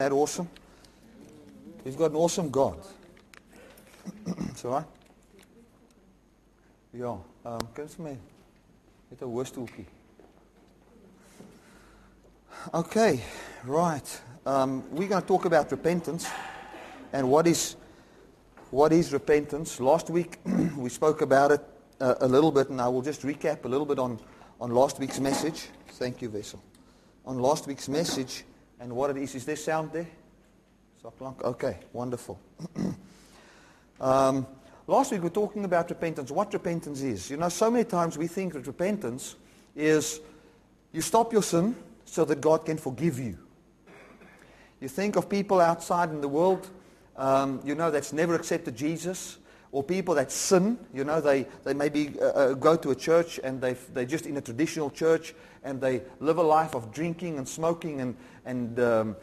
Isn't that awesome? We've got an awesome God. It's all right? Ja, kan ons mee met 'n hoorstoeltjie. Okay, right. We're going to talk about repentance and what is repentance. Last week we spoke about it a little bit, and I will just recap a little bit on last week's message. Thank you, Vessel. On last week's message and what it is. Is there sound there? Okay, wonderful. Last week we were talking about repentance, what repentance is. You know, so many times we think that repentance is you stop your sin so that God can forgive you. You think of people outside in the world, that's never accepted Jesus, or people that sin, they maybe go to a church and they're just in a traditional church and they live a life of drinking and smoking and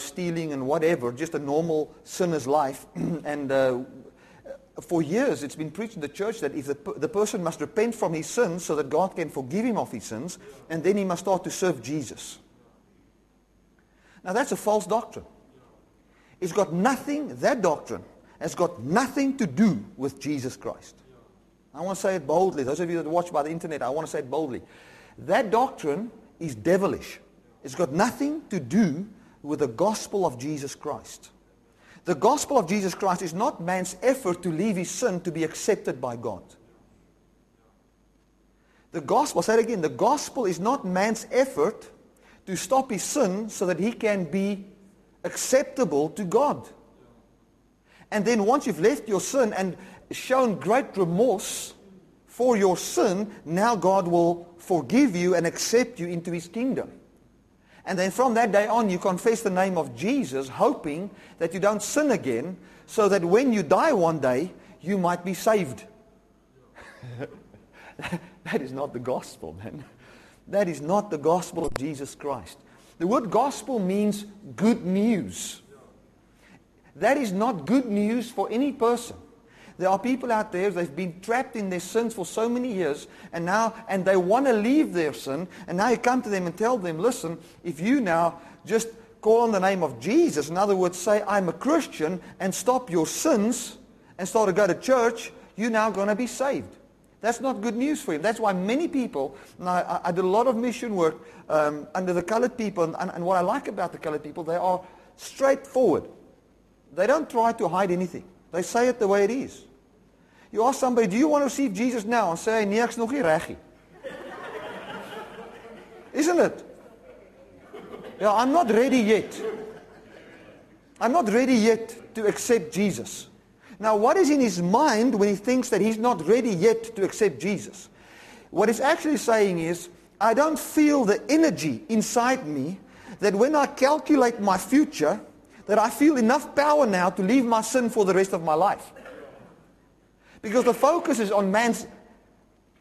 stealing and whatever, just a normal sinner's life. And for years it's been preached in the church that if the person must repent from his sins so that God can forgive him of his sins, and then he must start to serve Jesus. Now that's a false doctrine. It's got nothing, that doctrine has got nothing to do with Jesus Christ. I want to say it boldly. Those of you that watch by the internet, I want to say it boldly. That doctrine is devilish. It's got nothing to do with the gospel of Jesus Christ. The gospel of Jesus Christ is not man's effort to leave his sin to be accepted by God. The gospel, I'll say it again, the gospel is not man's effort to stop his sin so that he can be acceptable to God. And then once you've left your sin and shown great remorse for your sin, now God will forgive you and accept you into His kingdom. And then from that day on, you confess the name of Jesus, hoping that you don't sin again, so that when you die one day, you might be saved. That is not the gospel, man. That is not the gospel of Jesus Christ. The word gospel means good news. That is not good news for any person. There are people out there, they've been trapped in their sins for so many years, and they want to leave their sin, and now you come to them and tell them, listen, if you now just call on the name of Jesus, in other words, say, I'm a Christian, and stop your sins, and start to go to church, you're now going to be saved. That's not good news for him. That's why many people, and I did a lot of mission work under the colored people, and what I like about the colored people, they are straightforward. They don't try to hide anything. They say it the way it is. You ask somebody, do you want to receive Jesus now? And say, nee, ek's nog nie reg nie. Isn't it? Yeah, I'm not ready yet. I'm not ready yet to accept Jesus. Now, what is in his mind when he thinks that he's not ready yet to accept Jesus? What it's actually saying is, I don't feel the energy inside me that when I calculate my future, that I feel enough power now to leave my sin for the rest of my life. Because the focus is on man's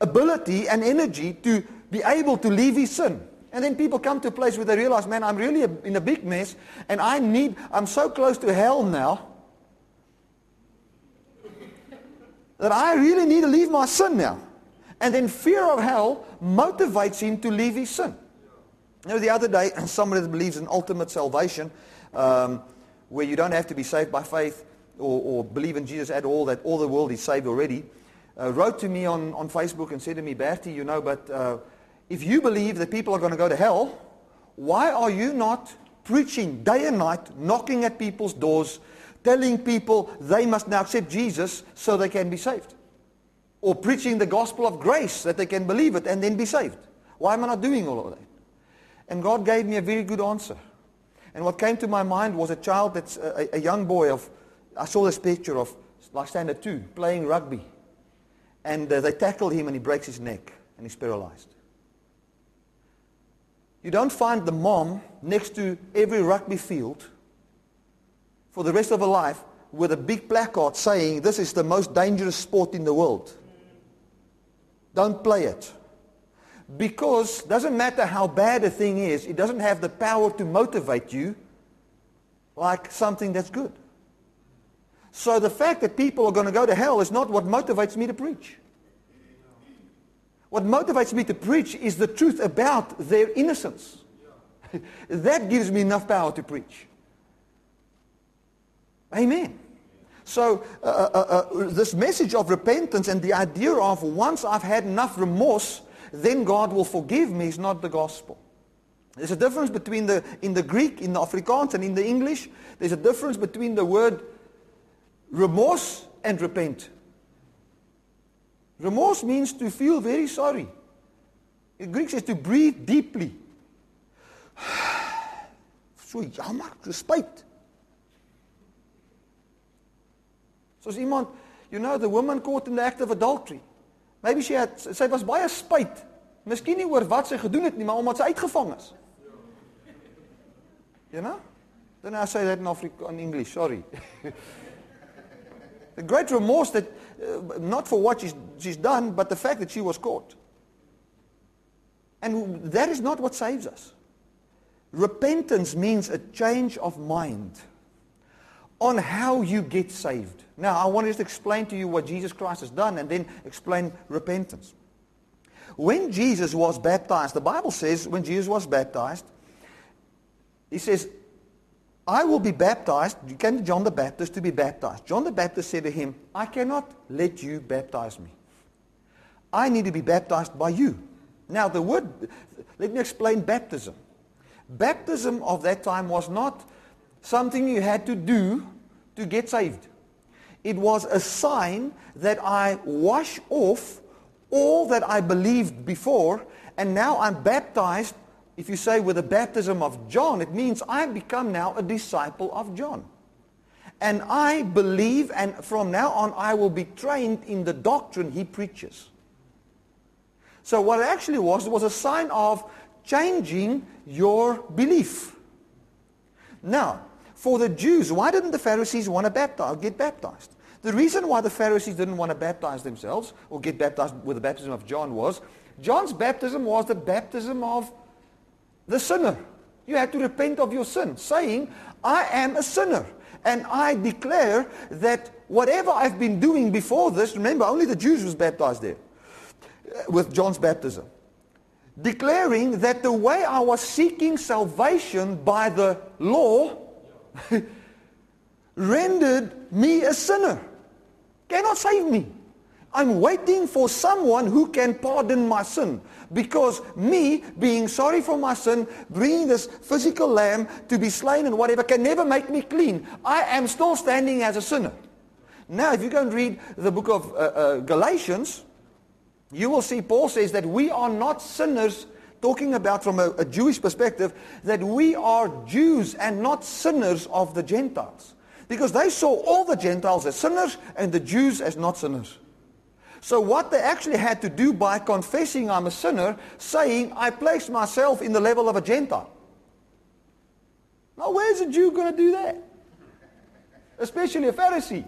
ability and energy to be able to leave his sin. And then people come to a place where they realize, man, I'm really in a big mess, and I'm so close to hell now, that I really need to leave my sin now. And then fear of hell motivates him to leave his sin. You know, the other day, somebody that believes in ultimate salvation, where you don't have to be saved by faith or believe in Jesus at all, that all the world is saved already, wrote to me on Facebook and said to me, Bertie, but if you believe that people are going to go to hell, why are you not preaching day and night, knocking at people's doors, telling people they must now accept Jesus so they can be saved? Or preaching the gospel of grace that they can believe it and then be saved. Why am I not doing all of that? And God gave me a very good answer. And what came to my mind was a child that's a young boy I saw this picture of like standard 2 playing rugby. And they tackle him and he breaks his neck and he's paralyzed. You don't find the mom next to every rugby field for the rest of her life with a big placard saying this is the most dangerous sport in the world. Don't play it. Because it doesn't matter how bad a thing is, it doesn't have the power to motivate you like something that's good. So the fact that people are going to go to hell is not what motivates me to preach. What motivates me to preach is the truth about their innocence. That gives me enough power to preach. Amen. So this message of repentance and the idea of once I've had enough remorse, then God will forgive me is not the gospel. There's a difference between in the Greek, in the Afrikaans, and in the English. There's a difference between the word remorse and repent. Remorse means to feel very sorry. In Greek says to breathe deeply. So jammer, spyt. So iemand, you know, the woman caught in the act of adultery. Maybe sy was baie spyt. Miskien nie oor wat sy gedoen het nie, maar omdat sy uitgevang is. You know? Then I say that in Africa, in English, sorry. The great remorse that, not for what she's done, but the fact that she was caught. And that is not what saves us. Repentance means a change of mind on how you get saved. Now, I want to just explain to you what Jesus Christ has done and then explain repentance. When Jesus was baptized, the Bible says when Jesus was baptized, he says, I will be baptized. You came to John the Baptist to be baptized. John the Baptist said to him, I cannot let you baptize me. I need to be baptized by you. Now the word, let me explain baptism. Baptism of that time was not something you had to do to get saved. It was a sign that I wash off all that I believed before, and now I'm baptized. If you say with the baptism of John, it means I become now a disciple of John. And I believe, and from now on I will be trained in the doctrine he preaches. So what it actually was a sign of changing your belief. Now, for the Jews, why didn't the Pharisees want to get baptized? The reason why the Pharisees didn't want to baptize themselves or get baptized with the baptism of John was, John's baptism was the baptism of the sinner. You had to repent of your sin, saying, I am a sinner, and I declare that whatever I've been doing before this, remember only the Jews was baptized there, with John's baptism, declaring that the way I was seeking salvation by the law rendered me a sinner, cannot save me. I'm waiting for someone who can pardon my sin. Because me being sorry for my sin, bringing this physical lamb to be slain and whatever, can never make me clean. I am still standing as a sinner. Now, if you go and read the book of Galatians, you will see Paul says that we are not sinners, talking about from a Jewish perspective, that we are Jews and not sinners of the Gentiles. Because they saw all the Gentiles as sinners and the Jews as not sinners. So what they actually had to do by confessing I'm a sinner, saying I place myself in the level of a Gentile. Now where's a Jew going to do that? Especially a Pharisee.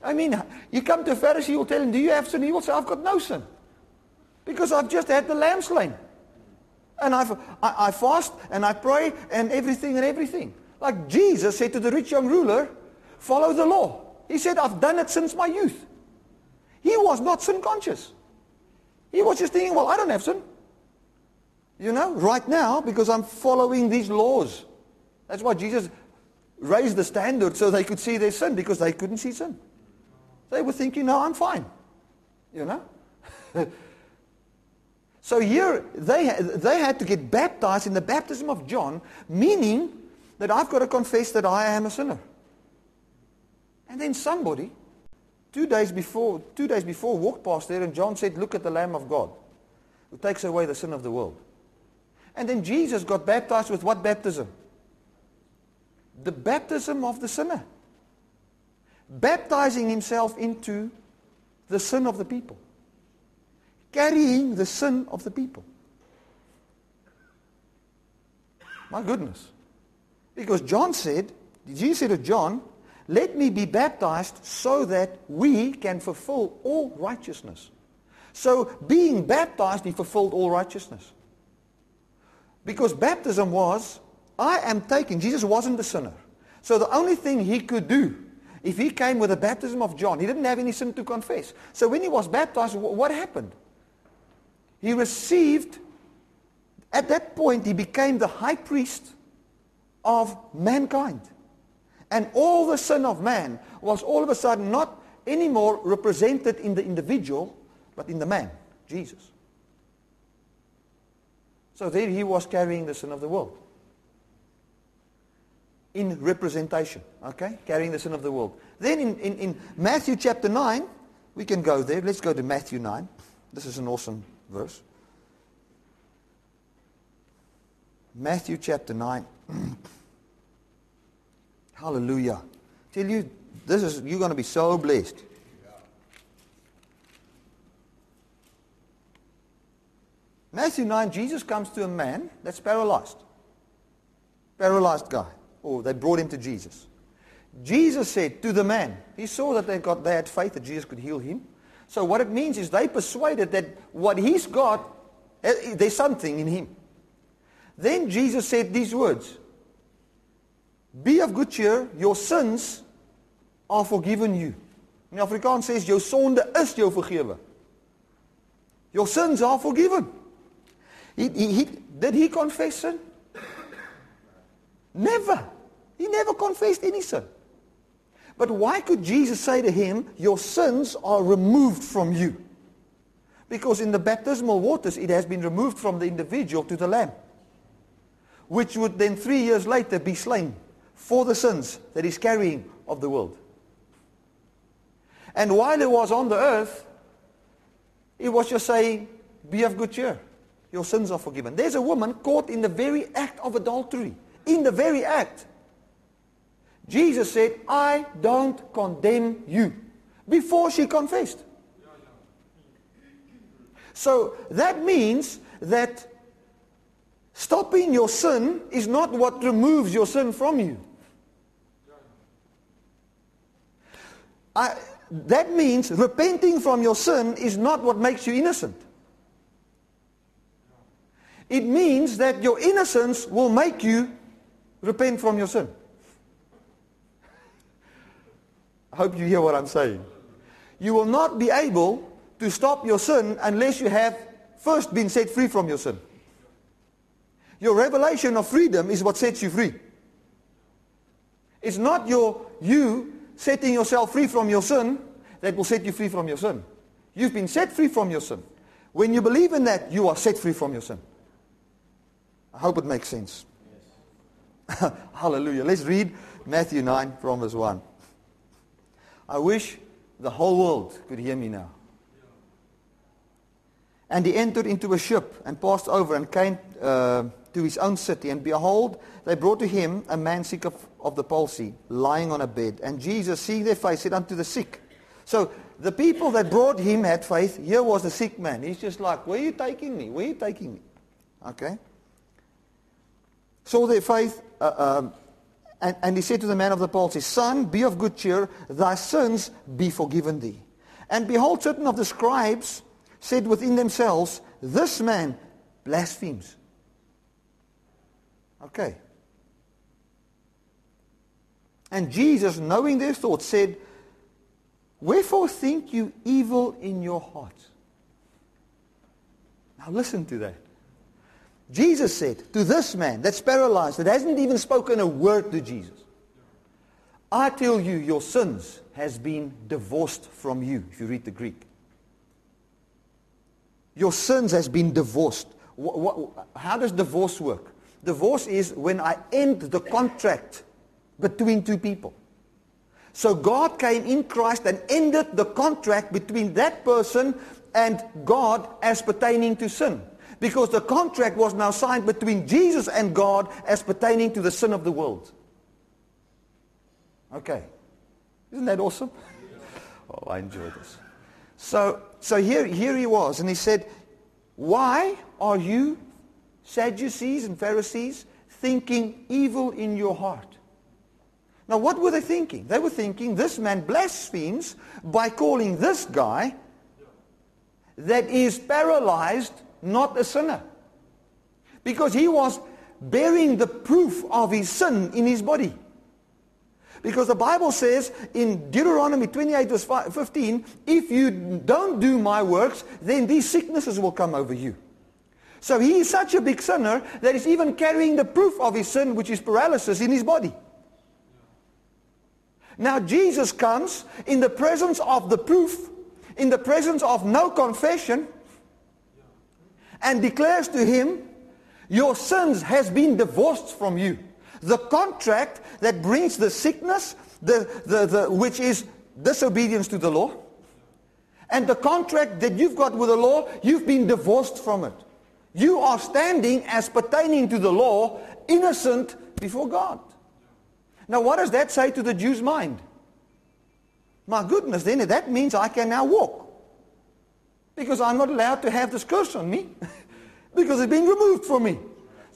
I mean, you come to a Pharisee, you'll tell him, do you have sin? He will say, I've got no sin. Because I've just had the lamb slain. And I fast and I pray and everything. Like Jesus said to the rich young ruler, follow the law. He said, I've done it since my youth. He was not sin conscious. He was just thinking, well, I don't have sin. You know, right now, because I'm following these laws. That's why Jesus raised the standard so they could see their sin, because they couldn't see sin. They were thinking, no, I'm fine. You know? So here, they had to get baptized in the baptism of John, meaning that I've got to confess that I am a sinner. And then somebody, 2 days before walked past there, and John said, look at the Lamb of God, who takes away the sin of the world. And then Jesus got baptized with what baptism? The baptism of the sinner. Baptizing himself into the sin of the people. Carrying the sin of the people. My goodness. Because John said, Jesus said to John, let me be baptized so that we can fulfill all righteousness. So being baptized, he fulfilled all righteousness. Because baptism was, I am taking, Jesus wasn't a sinner. So the only thing he could do, if he came with the baptism of John, he didn't have any sin to confess. So when he was baptized, what happened? He received, at that point he became the high priest of mankind. And all the sin of man was all of a sudden not anymore represented in the individual, but in the man, Jesus. So there he was carrying the sin of the world. In representation, okay? Carrying the sin of the world. Then in Matthew chapter 9, we can go there. Let's go to Matthew 9. This is an awesome verse. Matthew chapter 9. Hallelujah. Tell you, this is, you're going to be so blessed. Matthew 9, Jesus comes to a man that's paralyzed. Paralyzed guy. Or they brought him to Jesus. Jesus said to the man, he saw that they had faith that Jesus could heal him. So what it means is they persuaded that what he's got, there's something in him. Then Jesus said these words, "Be of good cheer, your sins are forgiven you." In Afrikaans says, "Jou sonde is jou vergewe." Your sins are forgiven. Did he confess sin? Never. He never confessed any sin. But why could Jesus say to him, "Your sins are removed from you"? Because in the baptismal waters, it has been removed from the individual to the Lamb, which would then 3 years later be slain for the sins that he's carrying of the world. And while he was on the earth, he was just saying, "Be of good cheer. Your sins are forgiven." There's a woman caught in the very act of adultery. In the very act. Jesus said, "I don't condemn you," before she confessed. So that means that stopping your sin is not what removes your sin from you. That means repenting from your sin is not what makes you innocent. It means that your innocence will make you repent from your sin. I hope you hear what I'm saying. You will not be able to stop your sin unless you have first been set free from your sin. Your revelation of freedom is what sets you free. It's not you setting yourself free from your sin that will set you free from your sin. You've been set free from your sin. When you believe in that, you are set free from your sin. I hope it makes sense. Yes. Hallelujah. Let's read Matthew 9 from verse 1. I wish the whole world could hear me now. And he entered into a ship and passed over and came to his own city. And behold, they brought to him a man sick of the palsy, lying on a bed. And Jesus, seeing their faith, said unto the sick. So the people that brought him had faith. Here was the sick man. He's just like, "Where are you taking me? Where are you taking me?" Okay. Saw their faith. And he said to the man of the palsy, "Son, be of good cheer, thy sins be forgiven thee." And behold, certain of the scribes said within themselves, "This man blasphemes." Okay. And Jesus, knowing their thoughts, said, "Wherefore think you evil in your hearts?" Now listen to that. Jesus said to this man that's paralyzed, that hasn't even spoken a word to Jesus, "I tell you, your sins has been divorced from you." If you read the Greek. Your sins has been divorced. How does divorce work? Divorce is when I end the contract between two people. So God came in Christ and ended the contract between that person and God as pertaining to sin. Because the contract was now signed between Jesus and God as pertaining to the sin of the world. Okay. Isn't that awesome? Oh, I enjoy this. So here he was, and he said, "Why are you Sadducees and Pharisees thinking evil in your heart?" Now what were they thinking? They were thinking this man blasphemes by calling this guy that is paralyzed not a sinner. Because he was bearing the proof of his sin in his body. Because the Bible says in Deuteronomy 28 verse 15, "If you don't do my works, then these sicknesses will come over you." So he is such a big sinner that he's even carrying the proof of his sin, which is paralysis, in his body. Now Jesus comes in the presence of the proof, in the presence of no confession, and declares to him, your sins has been divorced from you. The contract that brings the sickness, which is disobedience to the law, and the contract that you've got with the law, you've been divorced from it. You are standing as pertaining to the law, innocent before God. Now what does that say to the Jew's mind? My goodness, then that means I can now walk, because I'm not allowed to have this curse on me, because it's been removed from me.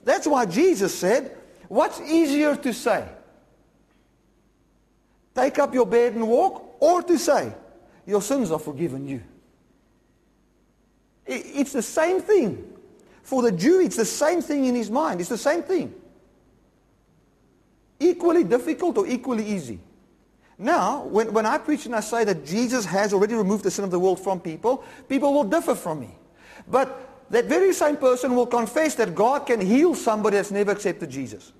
That's why Jesus said, what's easier to say? Take up your bed and walk, or to say, your sins are forgiven you. It's the same thing. For the Jew, it's the same thing in his mind. It's the same thing. Equally difficult or equally easy. Now, when I preach and I say that Jesus has already removed the sin of the world from people, people will differ from me. But that very same person will confess that God can heal somebody that's never accepted Jesus.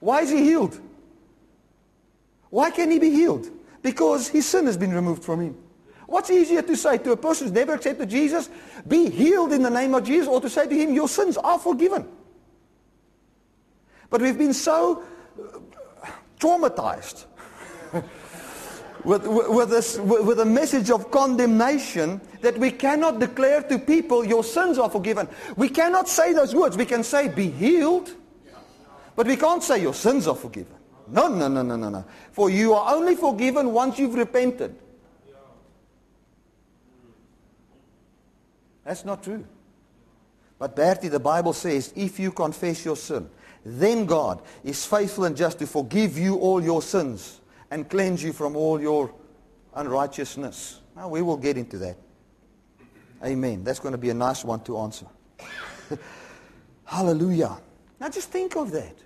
Why is he healed? Why can he be healed? Because his sin has been removed from him. What's easier to say to a person who's never accepted Jesus, be healed in the name of Jesus, or to say to him, your sins are forgiven? But we've been so traumatized with a message of condemnation that we cannot declare to people, your sins are forgiven. We cannot say those words. We can say, be healed, but we can't say, your sins are forgiven. No, no, no, no, no, no. For you are only forgiven once you've repented. That's not true. But Bertie, the Bible says, if you confess your sin, then God is faithful and just to forgive you all your sins and cleanse you from all your unrighteousness. Now we will get into that. Amen. That's going to be a nice one to answer. Hallelujah. Now just think of that.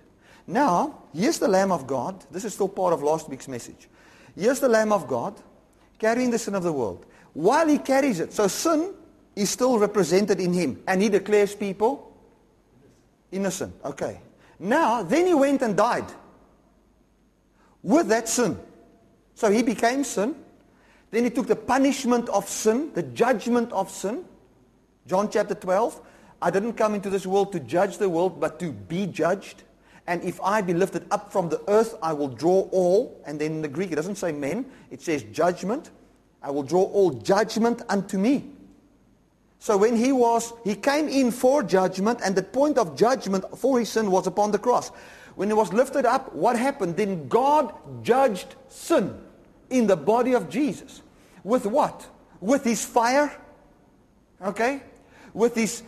Now, here's the Lamb of God. This is still part of last week's message. Here's the Lamb of God carrying the sin of the world. While he carries it, so sin is still represented in him. And he declares people innocent. Okay. Now, then he went and died with that sin. So he became sin. Then he took the punishment of sin, the judgment of sin. John chapter 12. I didn't come into this world to judge the world, but to be judged. And if I be lifted up from the earth, I will draw all. And then in the Greek, it doesn't say men. It says judgment. I will draw all judgment unto me. So when he came in for judgment, and the point of judgment for his sin was upon the cross. When he was lifted up, what happened? Then God judged sin in the body of Jesus. With what? With his fire. Okay? With his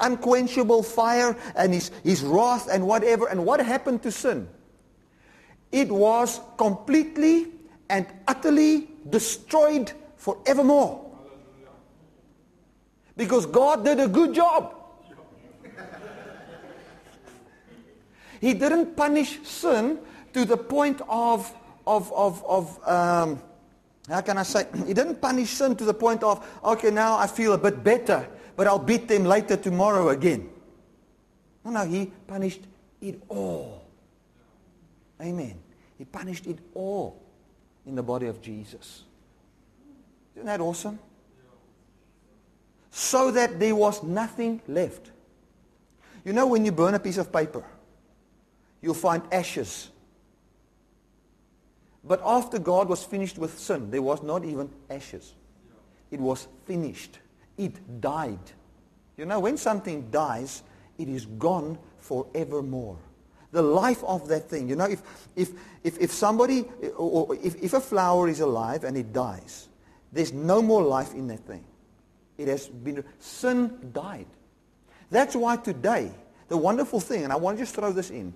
unquenchable fire and his wrath and whatever. And what happened to sin? It was completely and utterly destroyed forevermore. Because God did a good job. He didn't punish sin to the point of how can I say? He didn't punish sin to the point of, okay, now I feel a bit better, but I'll beat them later tomorrow again. No, no, he punished it all. Amen. He punished it all in the body of Jesus. Isn't that awesome? So that there was nothing left. You know, when you burn a piece of paper, you'll find ashes. But after God was finished with sin, there was not even ashes. It was finished. It died. You know, when something dies, it is gone forevermore. The life of that thing. You know, if somebody, or if a flower is alive and it dies, there's no more life in that thing. It has been, sin died. That's why today, the wonderful thing, and I want to just throw this in,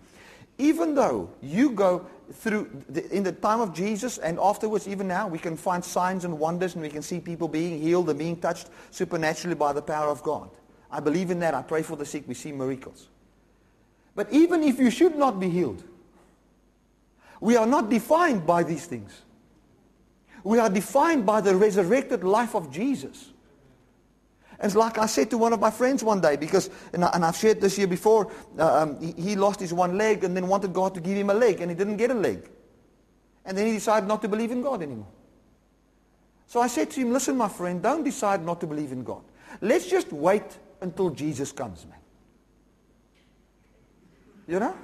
even though you go through, in the time of Jesus and afterwards, even now, we can find signs and wonders and we can see people being healed and being touched supernaturally by the power of God. I believe in that. I pray for the sick. We see miracles. But even if you should not be healed, we are not defined by these things. We are defined by the resurrected life of Jesus. And like I said to one of my friends one day, because, and I've shared this year before, he lost his one leg and then wanted God to give him a leg, and he didn't get a leg. And then he decided not to believe in God anymore. So I said to him, listen, my friend, don't decide not to believe in God. Let's just wait until Jesus comes, man. You know?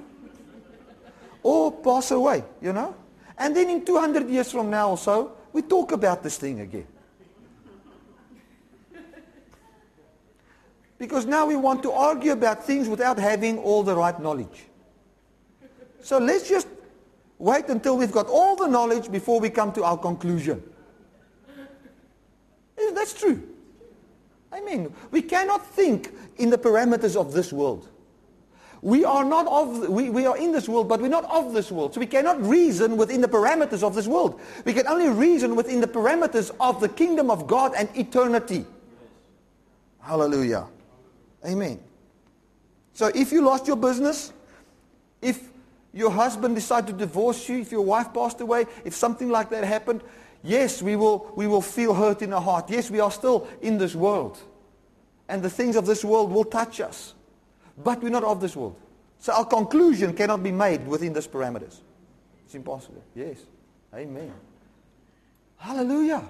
Or pass away, you know? And then in 200 years from now or so, we talk about this thing again. Because now we want to argue about things without having all the right knowledge. So let's just wait until we've got all the knowledge before we come to our conclusion. Isn't that true? I mean, we cannot think in the parameters of this world. We are not of, we are in this world, but we're not of this world. So we cannot reason within the parameters of this world. We can only reason within the parameters of the kingdom of God and eternity. Hallelujah. Amen. So if you lost your business, if your husband decided to divorce you, if your wife passed away, if something like that happened, yes, we will feel hurt in our heart. Yes, we are still in this world. And the things of this world will touch us. But we're not of this world. So our conclusion cannot be made within these parameters. It's impossible. Yes. Amen. Hallelujah.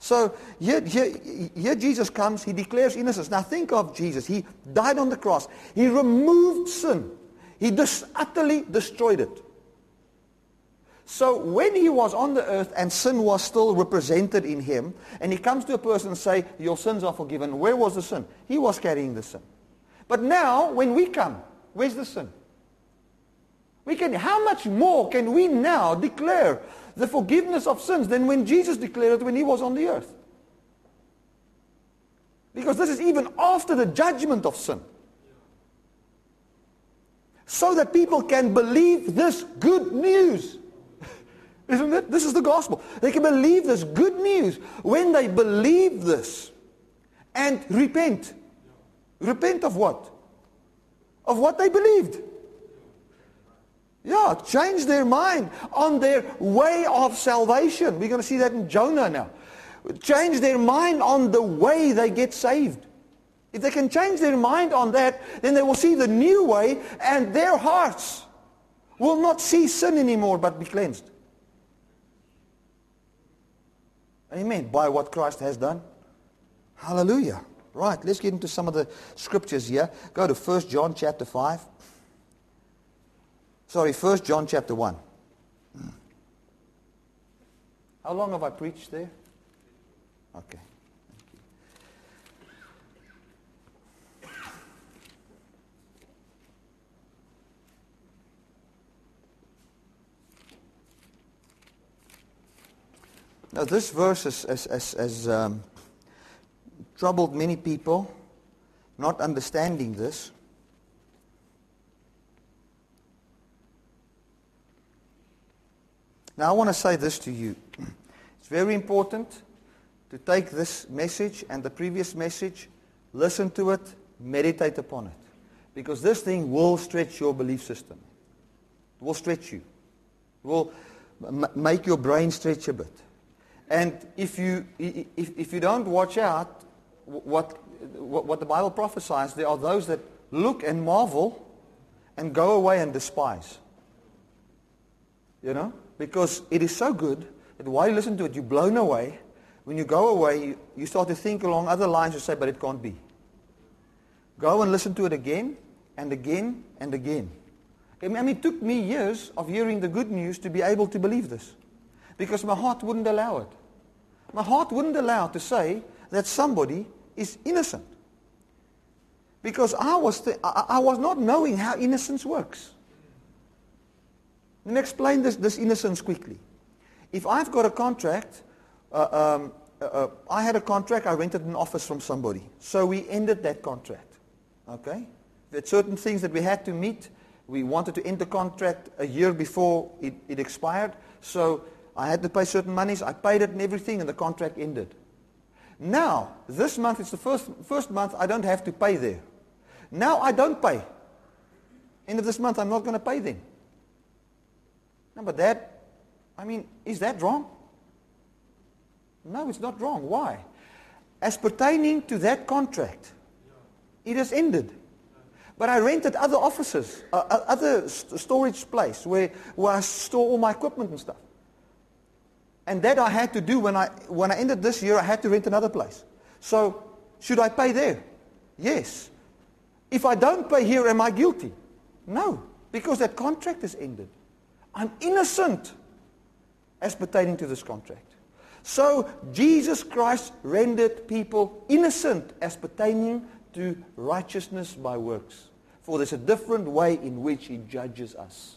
So here Jesus comes. He declares innocence. Now think of Jesus. He died on the cross. He removed sin. He utterly destroyed it. So when he was on the earth and sin was still represented in him, and he comes to a person and say, your sins are forgiven. Where was the sin? He was carrying the sin. But now when we come, where's the sin? How much more can we now declare the forgiveness of sins than when Jesus declared it when he was on the earth? Because this is even after the judgment of sin. So that people can believe this good news. Isn't it? This is the gospel. They can believe this good news. When they believe this and repent. Repent of what? Of what they believed. Yeah, change their mind on their way of salvation. We're going to see that in Jonah now. Change their mind on the way they get saved. If they can change their mind on that, then they will see the new way, and their hearts will not see sin anymore but be cleansed. Amen. By what Christ has done. Hallelujah. Right, let's get into some of the scriptures here. Go to 1 John chapter 5. Sorry, 1 John chapter 1. How long have I preached there? Okay. Thank you. 1 Now this verse has troubled many people, not understanding this. Now I want to say this to you. It's very important to take this message and the previous message, listen to it, meditate upon it. Because this thing will stretch your belief system. It will stretch you. It will make your brain stretch a bit. And if you don't watch out what the Bible prophesies, there are those that look and marvel and go away and despise. You know? Because it is so good that while you listen to it, you're blown away. When you go away, you start to think along other lines and say, but it can't be. Go and listen to it again and again and again. I mean, it took me years of hearing the good news to be able to believe this. Because my heart wouldn't allow it. My heart wouldn't allow to say that somebody is innocent. Because I was not knowing how innocence works. Let me explain this innocence quickly. If I've got a contract, I had a contract, I rented an office from somebody. So we ended that contract. Okay? There are certain things that we had to meet. We wanted to end the contract a year before it expired. So I had to pay certain monies. I paid it and everything, and the contract ended. Now, this month is the first month I don't have to pay there. Now I don't pay. End of this month, I'm not going to pay them. No, but that, I mean, is that wrong? No, it's not wrong. Why? as pertaining to that contract. It has ended. But I rented other offices, other storage place where I store all my equipment and stuff. And that I had to do when I ended this year, I had to rent another place. So should I pay there? Yes. If I don't pay here, am I guilty? No, because that contract is ended. I'm innocent as pertaining to this contract. So Jesus Christ rendered people innocent as pertaining to righteousness by works. For there's a different way in which He judges us.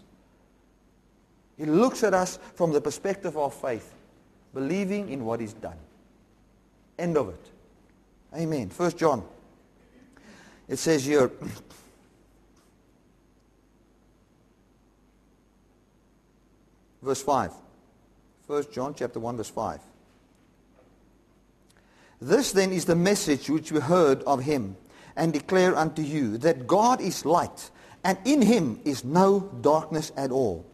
He looks at us from the perspective of faith, believing in what He's done. End of it. Amen. 1 John. It says here, verse 5. 1 John chapter 1 verse 5. This then is the message which we heard of Him and declare unto you, that God is light, and in Him is no darkness at all.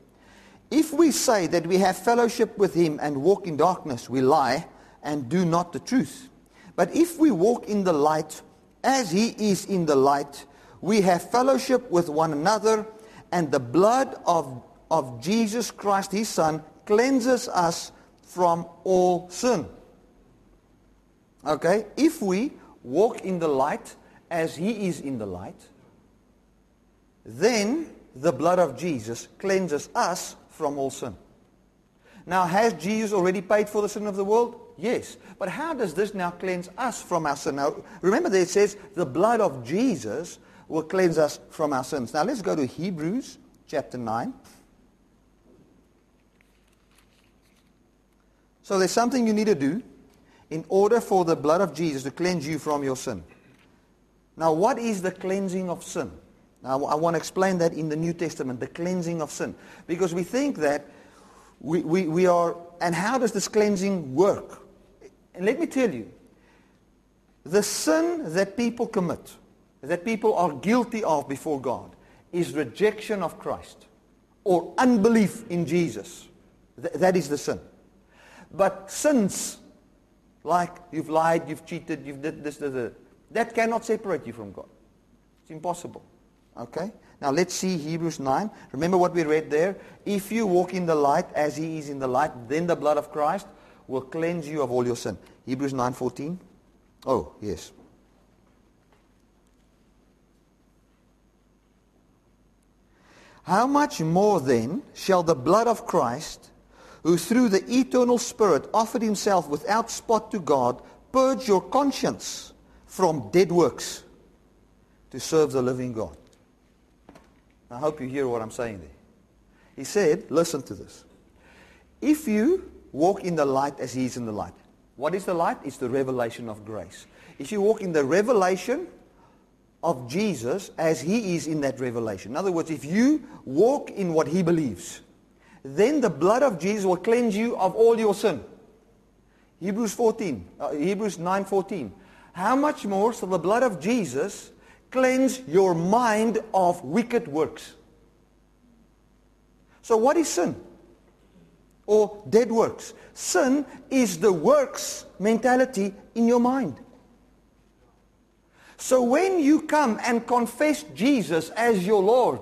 If we say that we have fellowship with Him and walk in darkness, we lie and do not the truth. But if we walk in the light, as He is in the light, we have fellowship with one another, and the blood of Jesus Christ His Son cleanses us from all sin. Okay, if we walk in the light as He is in the light, then the blood of Jesus cleanses us from all sin. Now, has Jesus already paid for the sin of the world? Yes. But how does this now cleanse us from our sin? Now, remember that it says the blood of Jesus will cleanse us from our sins. Now, let's go to Hebrews chapter 9. So there's something you need to do in order for the blood of Jesus to cleanse you from your sin. Now, what is the cleansing of sin? Now, I want to explain that in the New Testament, the cleansing of sin. Because we think that we are, and how does this cleansing work? And let me tell you, the sin that people commit, that people are guilty of before God, is rejection of Christ or unbelief in Jesus. That is the sin. But sins like you've lied, you've cheated, you've did this, that cannot separate you from God. It's impossible. Okay? Now let's see Hebrews 9. Remember what we read there? If you walk in the light as He is in the light, then the blood of Christ will cleanse you of all your sin. Hebrews 9:14. Oh, yes. How much more then shall the blood of Christ, who through the eternal Spirit offered Himself without spot to God, purge your conscience from dead works to serve the living God. I hope you hear what I'm saying there. He said, listen to this. If you walk in the light as He is in the light. What is the light? It's the revelation of grace. If you walk in the revelation of Jesus as He is in that revelation. In other words, if you walk in what He believes, then the blood of Jesus will cleanse you of all your sin. Hebrews 9:14. How much more shall the blood of Jesus cleanse your mind of wicked works? So what is sin? Or dead works? Sin is the works mentality in your mind. So when you come and confess Jesus as your Lord,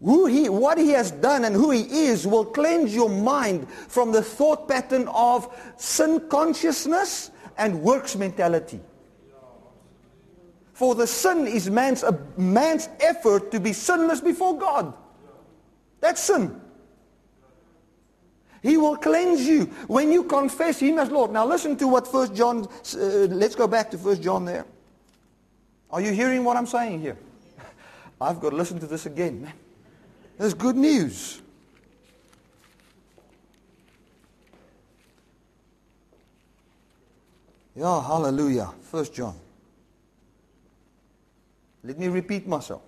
what He has done and who He is will cleanse your mind from the thought pattern of sin consciousness and works mentality. For the sin is man's effort to be sinless before God. That's sin. He will cleanse you when you confess Him as Lord. Now listen to what 1 John, let's go back to 1 John there. Are you hearing what I'm saying here? I've got to listen to this again, man. There's good news. Yeah, hallelujah. 1 John. Let me repeat myself.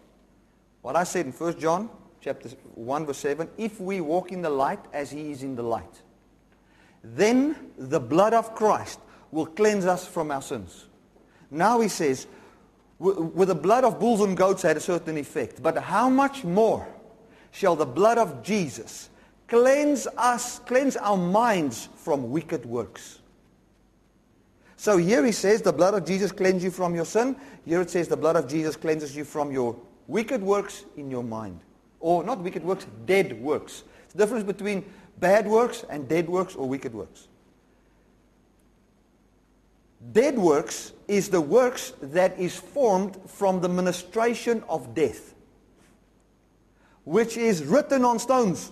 What I said in 1 John chapter 1 verse 7, if we walk in the light as He is in the light, then the blood of Christ will cleanse us from our sins. Now he says, with the blood of bulls and goats had a certain effect, but how much more shall the blood of Jesus cleanse our minds from wicked works? So here he says, the blood of Jesus cleanses you from your sin. Here it says, the blood of Jesus cleanses you from your wicked works in your mind. Or not wicked works, dead works. It's the difference between bad works and dead works or wicked works. Dead works is the works that is formed from the ministration of death, which is written on stones,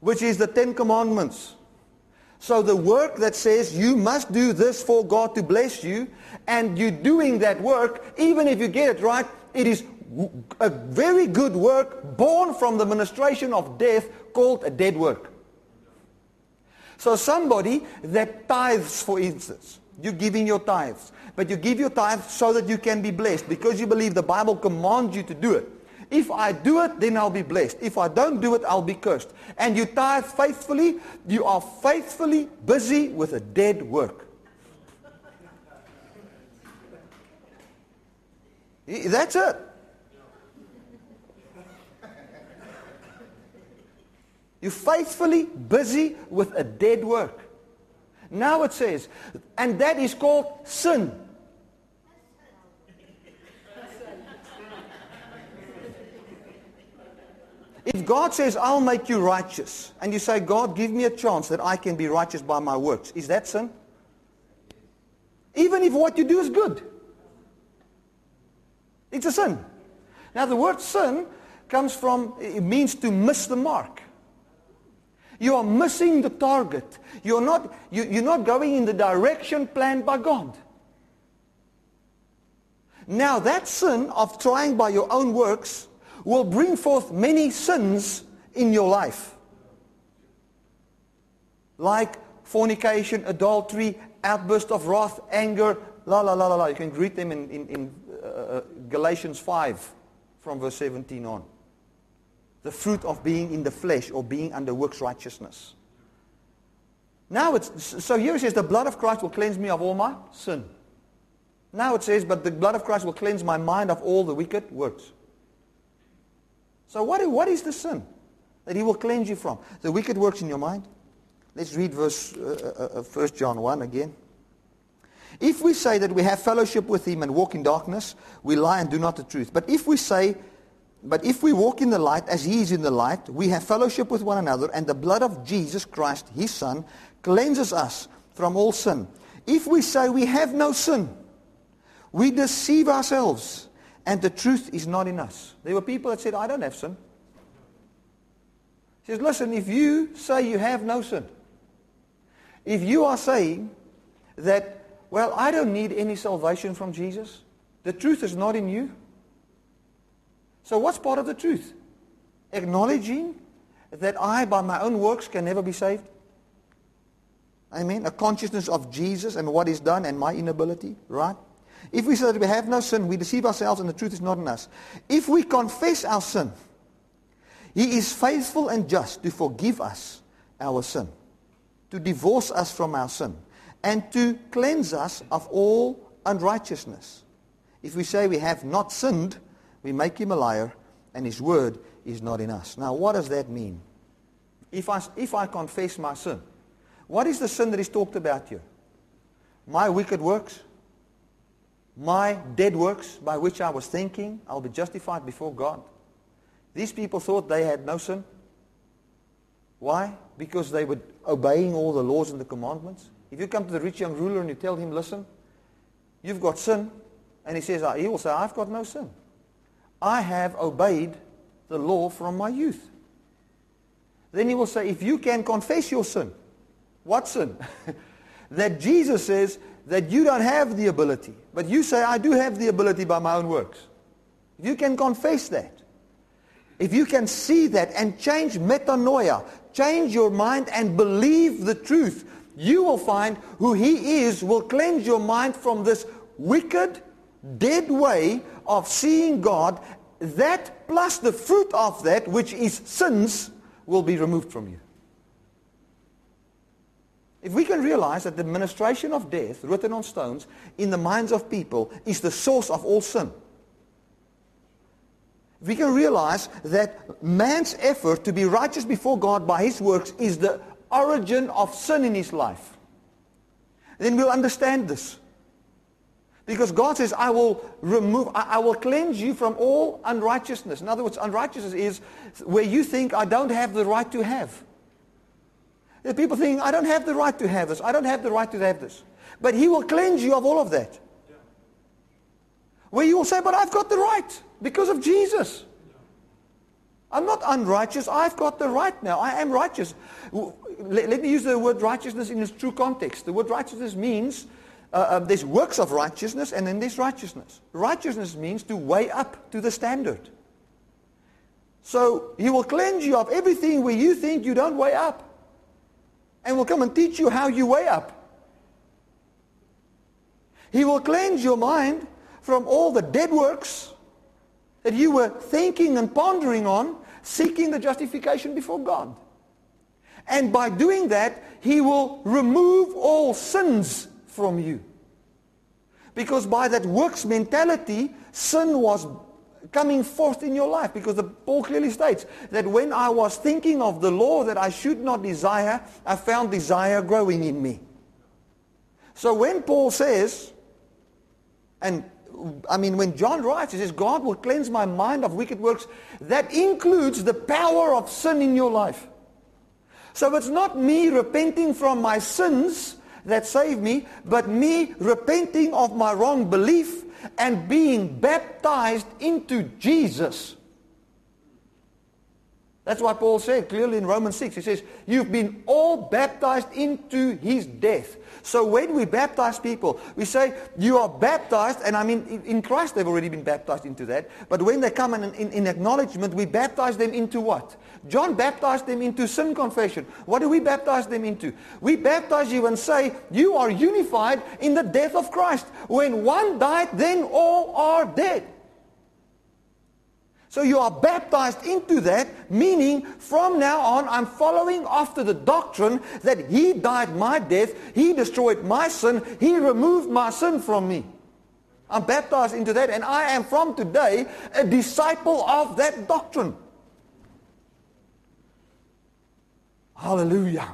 which is the 10 Commandments. So the work that says you must do this for God to bless you, and you doing that work, even if you get it right, it is a very good work born from the ministration of death called a dead work. So somebody that tithes, for instance, you're giving your tithes, but you give your tithes so that you can be blessed because you believe the Bible commands you to do it. If I do it, then I'll be blessed. If I don't do it, I'll be cursed. And you tithe faithfully, you are faithfully busy with a dead work. That's it. You're faithfully busy with a dead work. Now it says, and that is called sin. If God says, I'll make you righteous, and you say, God, give me a chance that I can be righteous by my works, is that sin? Even if what you do is good, it's a sin. Now the word sin comes from, it means to miss the mark. You are missing the target. You're not going in the direction planned by God. Now that sin of trying by your own works will bring forth many sins in your life. Like fornication, adultery, outburst of wrath, anger, You can read them in Galatians 5 from verse 17 on. The fruit of being in the flesh or being under works righteousness. Now it's, so here it says, the blood of Christ will cleanse me of all my sin. Now it says, but the blood of Christ will cleanse my mind of all the wicked works. So what is the sin that he will cleanse you from? The wicked works in your mind. Let's read verse 1 John 1 again. If we say that we have fellowship with him and walk in darkness, we lie and do not the truth. But if we walk in the light as he is in the light, we have fellowship with one another, and the blood of Jesus Christ, his Son, cleanses us from all sin. If we say we have no sin, we deceive ourselves, and the truth is not in us. There were people that said, I don't have sin. He says, listen, if you say you have no sin, if you are saying that, well, I don't need any salvation from Jesus, the truth is not in you. So what's part of the truth? Acknowledging that I, by my own works, can never be saved. Amen. A consciousness of Jesus and what is done and my inability, right? If we say that we have no sin, we deceive ourselves and the truth is not in us. If we confess our sin, he is faithful and just to forgive us our sin, to divorce us from our sin, and to cleanse us of all unrighteousness. If we say we have not sinned, we make him a liar, and his word is not in us. Now, what does that mean? If I confess my sin, what is the sin that is talked about here? My wicked works, my dead works by which I was thinking, I'll be justified before God. These people thought they had no sin. Why? Because they were obeying all the laws and the commandments. If you come to the rich young ruler and you tell him, listen, you've got sin, and he will say, I've got no sin. I have obeyed the law from my youth. Then he will say, if you can confess your sin, what sin? That Jesus says that you don't have the ability, but you say, I do have the ability by my own works. If you can confess that, if you can see that and change metanoia, change your mind and believe the truth, you will find who he is will cleanse your mind from this wicked, dead way of seeing God. That plus the fruit of that, which is sins, will be removed from you. If we can realize that the ministration of death written on stones in the minds of people is the source of all sin, we can realize that man's effort to be righteous before God by his works is the origin of sin in his life. then we'll understand this. Because God says, I will remove, I will cleanse you from all unrighteousness. In other words, unrighteousness is where you think I don't have the right to have. The people think, I don't have the right to have this. I don't have the right to have this. But He will cleanse you of all of that. Yeah. Where you will say, but I've got the right because of Jesus. Yeah. I'm not unrighteous. I've got the right now. I am righteous. Let me use the word righteousness in its true context. The word righteousness means there's works of righteousness and then there's righteousness. Righteousness means to weigh up to the standard. So He will cleanse you of everything where you think you don't weigh up. And will come and teach you how you weigh up. He will cleanse your mind from all the dead works that you were thinking and pondering on, seeking the justification before God. And by doing that, He will remove all sins from you. Because by that works mentality, sin was coming forth in your life, because Paul clearly states that when I was thinking of the law that I should not desire, I found desire growing in me. So when Paul says, and I mean when John writes, he says, God will cleanse my mind of wicked works, that includes the power of sin in your life. So it's not me repenting from my sins that saved me, but me repenting of my wrong belief and being baptized into Jesus. That's why Paul said clearly in Romans 6, he says, you've been all baptized into His death. So when we baptize people, we say, you are baptized, and I mean, in Christ they've already been baptized into that, but when they come in acknowledgement, we baptize them into what? John baptized them into sin confession. What do we baptize them into? We baptize you and say, you are unified in the death of Christ. When one died, then all are dead. So you are baptized into that, meaning from now on I'm following after the doctrine that He died my death, He destroyed my sin, He removed my sin from me. I'm baptized into that, and I am from today a disciple of that doctrine. Hallelujah.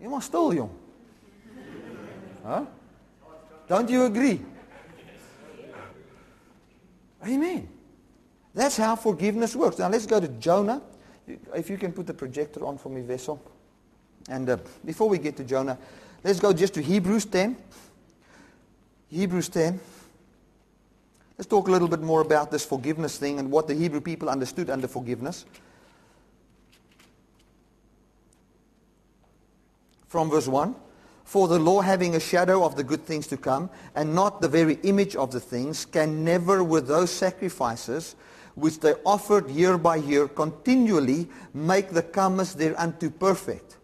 You are still young. Huh? Don't you agree? Amen. That's how forgiveness works. Now let's go to Jonah. If you can put the projector on for me, Vessel. And before we get to Jonah, let's go just to Hebrews 10. Hebrews 10. Let's talk a little bit more about this forgiveness thing and what the Hebrew people understood under forgiveness. From verse 1. For the law, having a shadow of the good things to come, and not the very image of the things, can never with those sacrifices which they offered year by year continually make the comers thereunto perfect.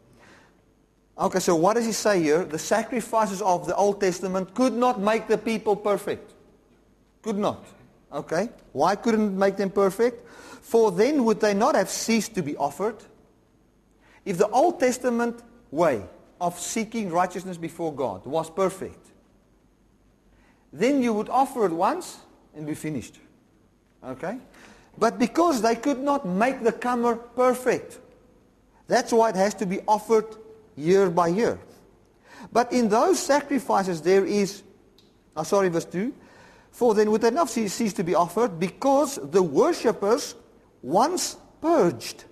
Okay, so what does he say here? The sacrifices of the Old Testament could not make the people perfect. Could not. Okay, why couldn't it make them perfect? For then would they not have ceased to be offered? If the Old Testament way of seeking righteousness before God was perfect, then you would offer it once and be finished. Okay? But because they could not make the comer perfect, that's why it has to be offered year by year. But in those sacrifices there is, verse 2, for then would they not cease to be offered, because the worshippers, once purged,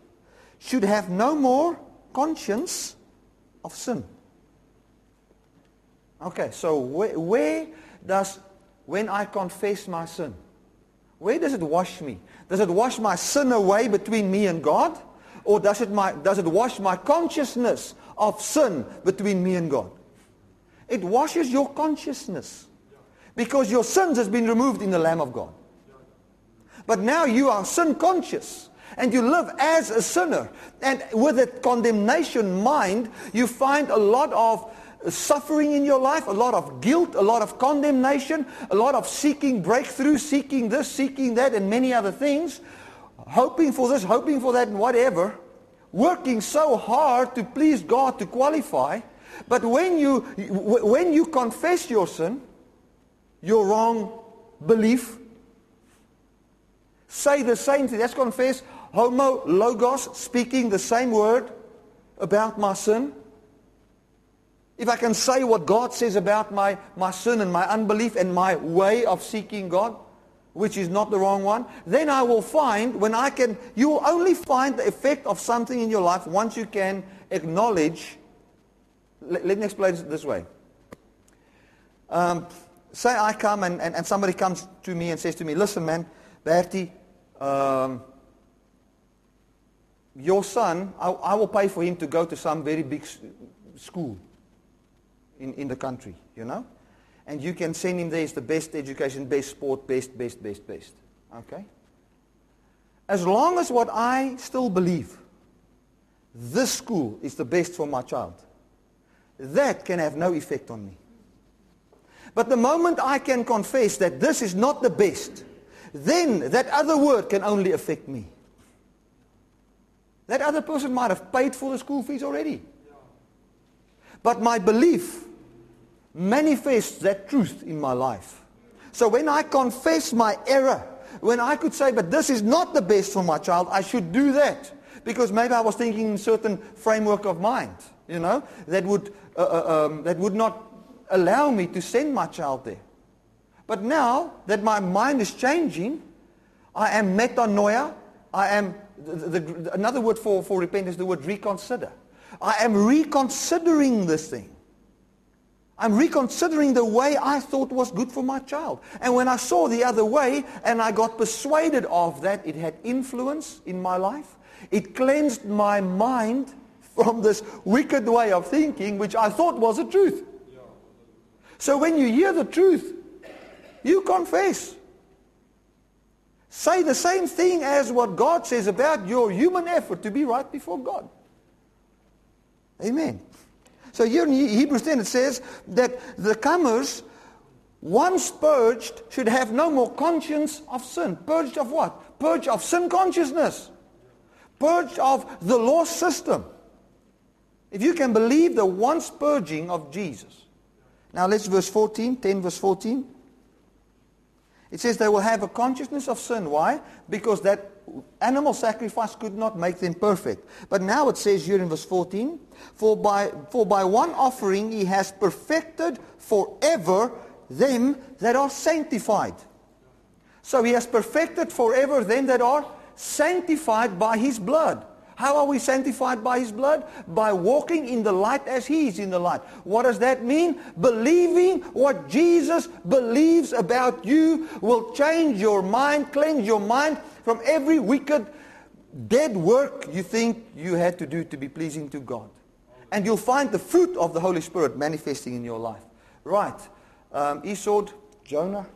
should have no more conscience of sin. Okay, so where does, when I confess my sin, where does it wash me? Does it wash my sin away between me and God? Or does it wash my consciousness of sin between me and God? It washes your consciousness. Because your sins has been removed in the Lamb of God. But now you are sin conscious. And you live as a sinner. And with a condemnation mind, you find a lot of suffering in your life, a lot of guilt, a lot of condemnation, a lot of seeking breakthrough, seeking this, seeking that, and many other things. Hoping for this, hoping for that, and whatever. Working so hard to please God, to qualify. But when you confess your sin, your wrong belief, say the same thing. That's confess. Homo logos, speaking the same word about my sin. If I can say what God says about my sin and my unbelief and my way of seeking God, which is not the wrong one, then I will find when I can, you will only find the effect of something in your life once you can acknowledge. Let me explain it this way. Say I come and somebody comes to me and says to me, listen man, Bertie, your son, I will pay for him to go to some very big school in the country, you know. And you can send him there. It's the best education, best sport, best. Okay? As long as what I still believe, this school is the best for my child, that can have no effect on me. But the moment I can confess that this is not the best, then that other word can only affect me. That other person might have paid for the school fees already. But my belief manifests that truth in my life. So when I confess my error, when I could say, but this is not the best for my child, I should do that. Because maybe I was thinking in a certain framework of mind, you know, that would not allow me to send my child there. But now that my mind is changing, I am metanoia. I am, another word for repentance, the word reconsider. I am reconsidering this thing. I'm reconsidering the way I thought was good for my child. And when I saw the other way and I got persuaded of that, it had influence in my life. It cleansed my mind from this wicked way of thinking, which I thought was the truth. So when you hear the truth, you confess. Say the same thing as what God says about your human effort to be right before God. Amen. So here in Hebrews 10 it says that the comers, once purged, should have no more conscience of sin. Purged of what? Purged of sin consciousness. Purged of the law system. If you can believe the once purging of Jesus. Now let's verse 14, 10 verse 14. It says they will have a consciousness of sin. Why? Because that animal sacrifice could not make them perfect. But now it says here in verse 14, for by one offering he has perfected forever them that are sanctified. So he has perfected forever them that are sanctified by his blood. How are we sanctified by his blood? By walking in the light as he is in the light. What does that mean? Believing what Jesus believes about you will change your mind, cleanse your mind from every wicked, dead work you think you had to do to be pleasing to God. And you'll find the fruit of the Holy Spirit manifesting in your life. Right. Esau, Jonah.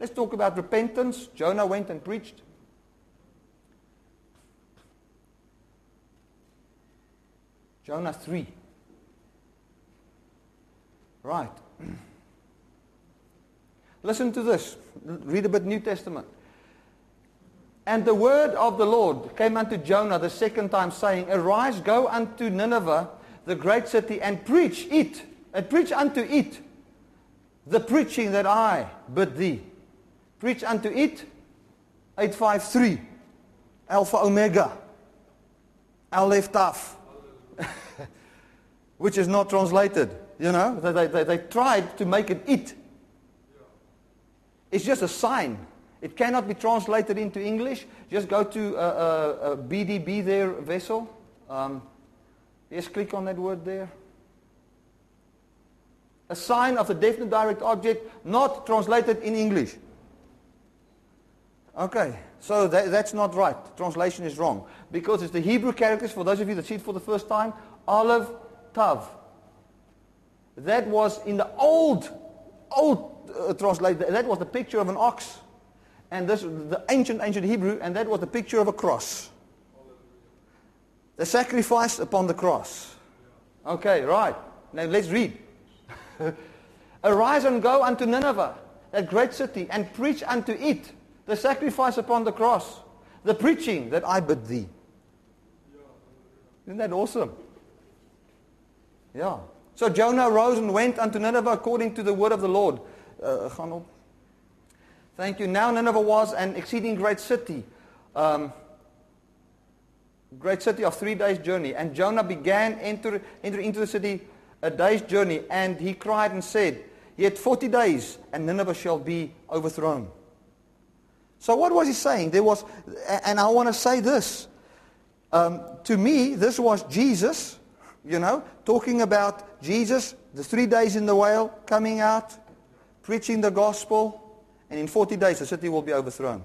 Let's talk about repentance. Jonah went and preached. Jonah 3. Right. Listen to this. Read a bit New Testament. And the word of the Lord came unto Jonah the second time, saying, Arise, go unto Nineveh, the great city, and preach it, and preach unto it the preaching that I bid thee. Preach unto it, 853, Alpha Omega, Aleph Tav. Which is not translated, you know. They tried to make it it. It's just a sign. It cannot be translated into English. Just go to BDB there, Vessel. Just click on that word there. A sign of a definite direct object, not translated in English. Okay, so that's not right. Translation is wrong. Because it's the Hebrew characters, for those of you that see it for the first time, Aleph Tav. That was in the old translation. That was the picture of an ox. And this the ancient Hebrew, and that was the picture of a cross. The sacrifice upon the cross. Okay, right. Now let's read. Arise and go unto Nineveh, that great city, and preach unto it the sacrifice upon the cross, the preaching that I bid thee. Isn't that awesome? Yeah. So Jonah rose and went unto Nineveh according to the word of the Lord. Thank you. Now Nineveh was an exceeding great city of 3 days' journey. And Jonah began enter into the city a day's journey, and he cried and said, yet 40 days, and Nineveh shall be overthrown. So what was he saying? There was, and I want to say this. To me, this was Jesus, you know, talking about Jesus, the 3 days in the whale, coming out, preaching the gospel, and in 40 days the city will be overthrown.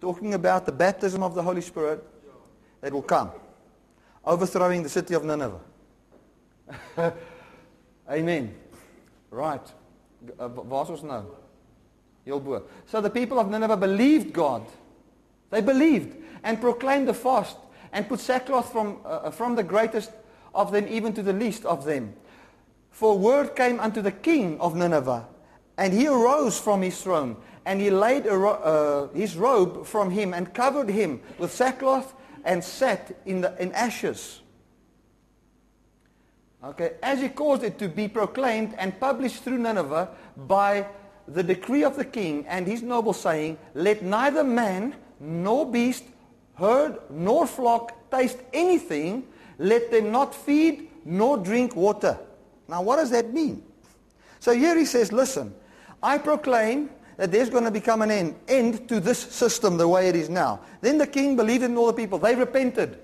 Talking about the baptism of the Holy Spirit that will come, overthrowing the city of Nineveh. Amen. Right. So the people of Nineveh believed God. They believed and proclaimed the fast and put sackcloth from the greatest of them even to the least of them. For word came unto the king of Nineveh, and he arose from his throne, and he laid his robe from him and covered him with sackcloth and sat in ashes. Okay, as he caused it to be proclaimed and published through Nineveh by the decree of the king and his nobles, saying, let neither man nor beast, herd nor flock taste anything, let them not feed nor drink water. Now what does that mean? So here he says, listen, I proclaim that there's going to become an end to this system the way it is now. Then the king believed in all the people. They repented.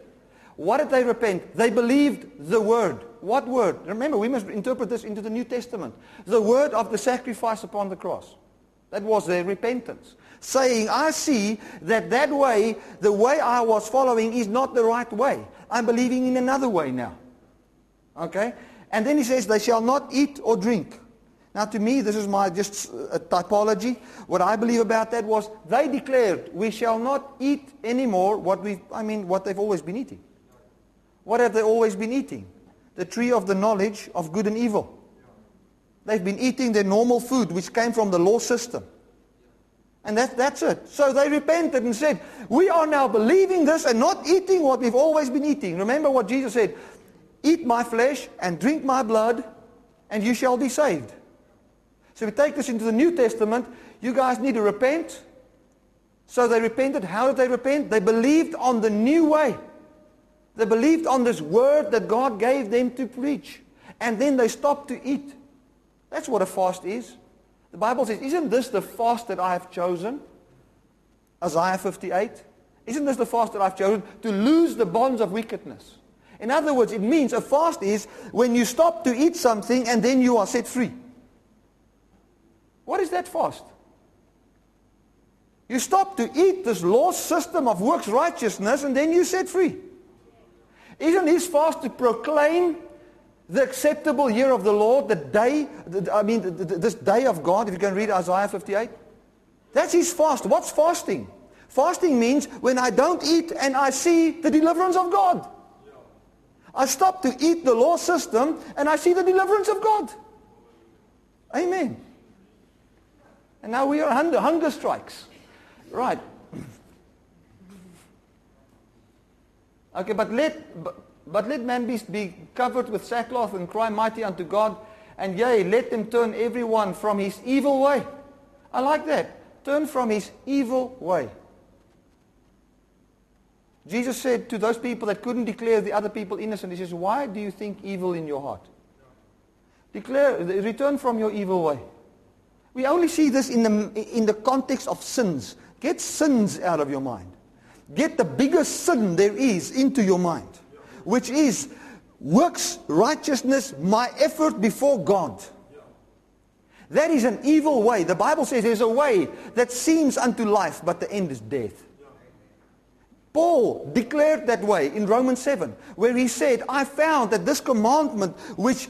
What did they repent? They believed the word. What word? Remember, we must interpret this into the New Testament. The word of the sacrifice upon the cross. That was their repentance. Saying, I see that way, the way I was following is not the right way. I'm believing in another way now. Okay? And then he says, they shall not eat or drink. Now to me, this is my just typology. What I believe about that was, they declared, we shall not eat anymore what they've always been eating. What have they always been eating? The tree of the knowledge of good and evil. They've been eating their normal food, which came from the law system. And that's it. So they repented and said, we are now believing this and not eating what we've always been eating. Remember what Jesus said, eat my flesh and drink my blood, and you shall be saved. So we take this into the New Testament. You guys need to repent. So they repented. How did they repent? They believed on the new way. They believed on this word that God gave them to preach. And then they stopped to eat. That's what a fast is. The Bible says, isn't this the fast that I have chosen? Isaiah 58. Isn't this the fast that I've chosen? To loose the bonds of wickedness. In other words, it means a fast is when you stop to eat something and then you are set free. What is that fast? You stop to eat this law system of works righteousness and then you set free. Isn't his fast to proclaim the acceptable year of the Lord, this day of God, if you can read Isaiah 58? That's his fast. What's fasting? Fasting means when I don't eat and I see the deliverance of God. I stop to eat the law system and I see the deliverance of God. Amen. And now we are under hunger strikes. Right. Okay, but let man be covered with sackcloth and cry mighty unto God, and yea, let them turn everyone from his evil way. I like that. Turn from his evil way. Jesus said to those people that couldn't declare the other people innocent, he says, why do you think evil in your heart? Return from your evil way. We only see this in the context of sins. Get sins out of your mind. Get the biggest sin there is into your mind, which is works, righteousness, my effort before God. That is an evil way. The Bible says there's a way that seems unto life, but the end is death. Paul declared that way in Romans 7, where he said, I found that this commandment which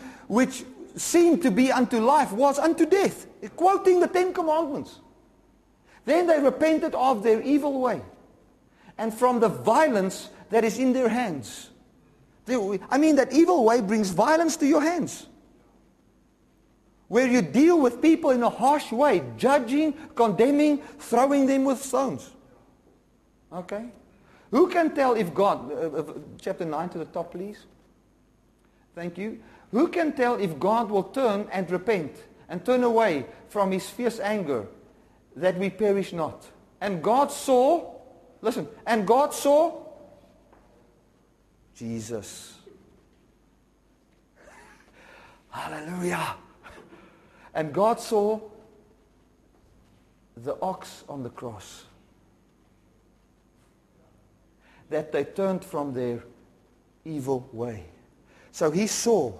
seemed to be unto life was unto death. Quoting the 10 commandments. Then they repented of their evil way, and from the violence that is in their hands. That evil way brings violence to your hands. Where you deal with people in a harsh way, judging, condemning, throwing them with stones. Okay? Who can tell if God... chapter 9 to the top, please. Thank you. Who can tell if God will turn and repent and turn away from his fierce anger, that we perish not? And God saw... Listen, and God saw Jesus. Hallelujah. And God saw the ox on the cross, that they turned from their evil way. So he saw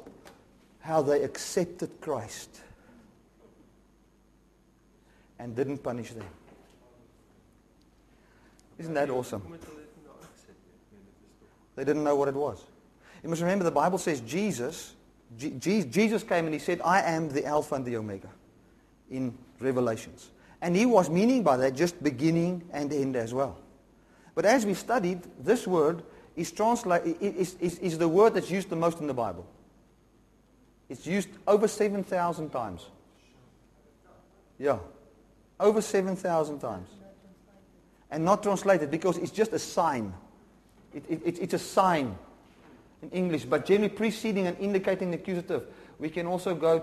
how they accepted Christ and didn't punish them. Isn't that awesome? They didn't know what it was. You must remember the Bible says Jesus came and he said, I am the Alpha and the Omega in Revelations. And he was meaning by that just beginning and end as well. But as we studied, this word is the word that's used the most in the Bible. It's used over 7,000 times. Yeah. Over 7,000 times. And not translated because it's just a sign. It's a sign in English, but generally preceding and indicating the accusative. We can also go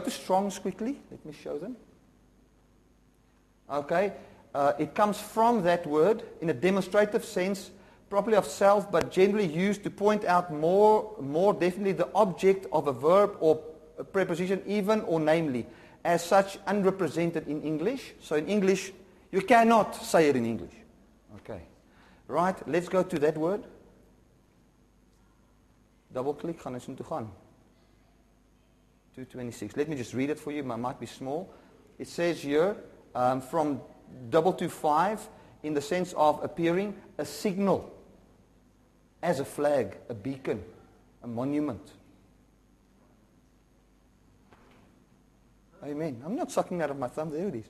to Strong's quickly. Let me show them. Okay. It comes from that word in a demonstrative sense, properly of self, but generally used to point out more definitely the object of a verb or a preposition, even or namely. As such, unrepresented in English. So in English, you cannot say it in English. Okay. Right, let's go to that word. Double click. 226. Let me just read it for you. It might be small. It says here, from 225, in the sense of appearing, a signal, as a flag, a beacon, a monument. Amen. I'm not sucking out of my thumb. There it is.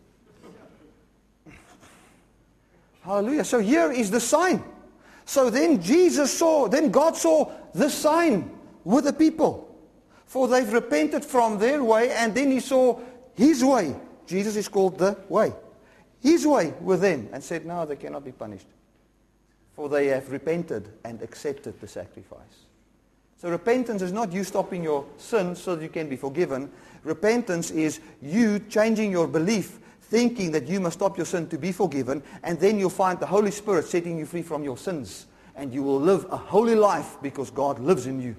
Hallelujah. So here is the sign. So then God saw the sign with the people. For they've repented from their way, and then he saw his way. Jesus is called the way. His way with them, and said, no, they cannot be punished. For they have repented and accepted the sacrifice. So repentance is not you stopping your sin so that you can be forgiven. Repentance is you changing your belief, thinking that you must stop your sin to be forgiven, and then you'll find the Holy Spirit setting you free from your sins, and you will live a holy life because God lives in you.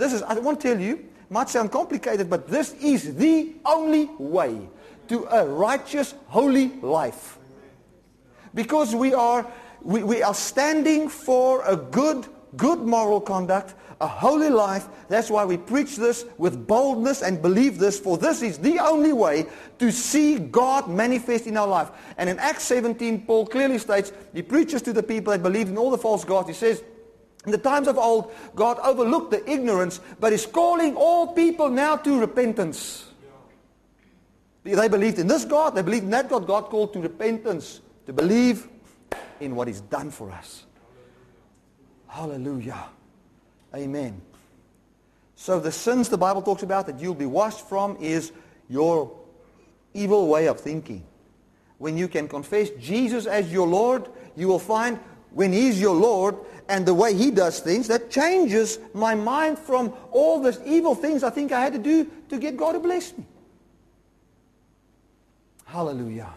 I want to tell you, might sound complicated, but this is the only way to a righteous, holy life. Because we are standing for a good moral conduct, a holy life. That's why we preach this with boldness and believe this, for this is the only way to see God manifest in our life. And in Acts 17, Paul clearly states, he preaches to the people that believed in all the false gods. He says, in the times of old, God overlooked the ignorance, but is calling all people now to repentance. They believed in this God, they believed in that God. God called to repentance, to believe in what He's done for us. Hallelujah. Amen. So the sins the Bible talks about that you'll be washed from is your evil way of thinking. When you can confess Jesus as your Lord, you will find when He is your Lord and the way He does things, that changes my mind from all these evil things I think I had to do to get God to bless me. Hallelujah.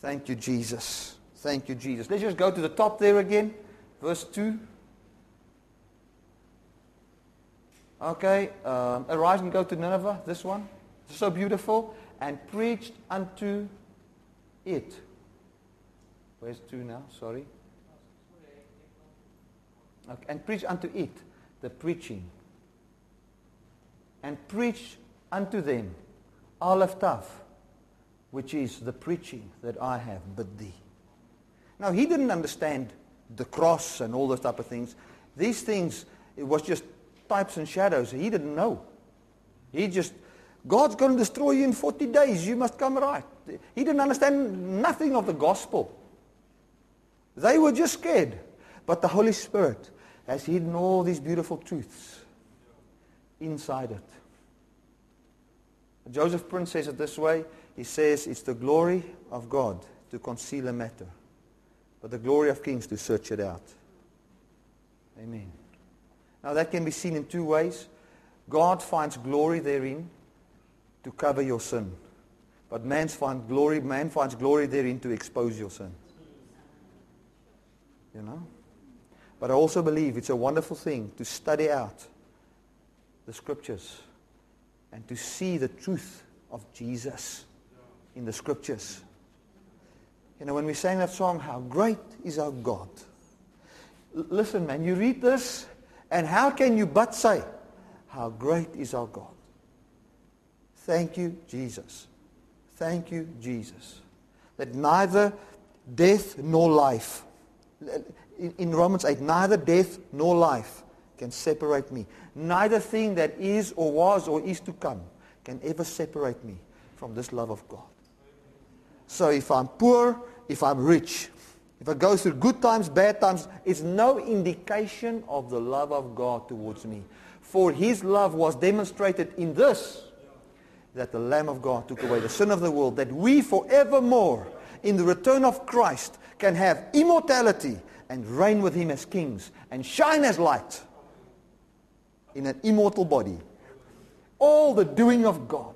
Thank you, Jesus. Thank you, Jesus. Let's just go to the top there again. Verse 2. Okay. Arise and go to Nineveh. This one. It's so beautiful. And preached unto it. Where's 2 now? Sorry. Okay. And preach unto it. The preaching. And preach unto them. Aleph Tav, which is the preaching that I have bid thee. Now, he didn't understand the cross and all those type of things. These things, it was just types and shadows. He didn't know. God's going to destroy you in 40 days. You must come right. He didn't understand nothing of the gospel. They were just scared. But the Holy Spirit has hidden all these beautiful truths inside it. Joseph Prince says it this way. He says, it's the glory of God to conceal a matter, but the glory of kings to search it out. Amen. Now that can be seen in two ways. God finds glory therein to cover your sin. But man finds glory therein to expose your sin. You know? But I also believe it's a wonderful thing to study out the scriptures and to see the truth of Jesus in the scriptures. You know, when we sang that song, how great is our God. Listen, man, you read this, and how can you but say, how great is our God? Thank you, Jesus. Thank you, Jesus. That neither death nor life, in Romans 8, neither death nor life can separate me. Neither thing that is or was or is to come can ever separate me from this love of God. So if I'm poor, if I'm rich, if I go through good times, bad times, it's no indication of the love of God towards me. For His love was demonstrated in this, that the Lamb of God took away the sin of the world, that we forevermore, in the return of Christ, can have immortality and reign with Him as kings and shine as light in an immortal body. All the doing of God.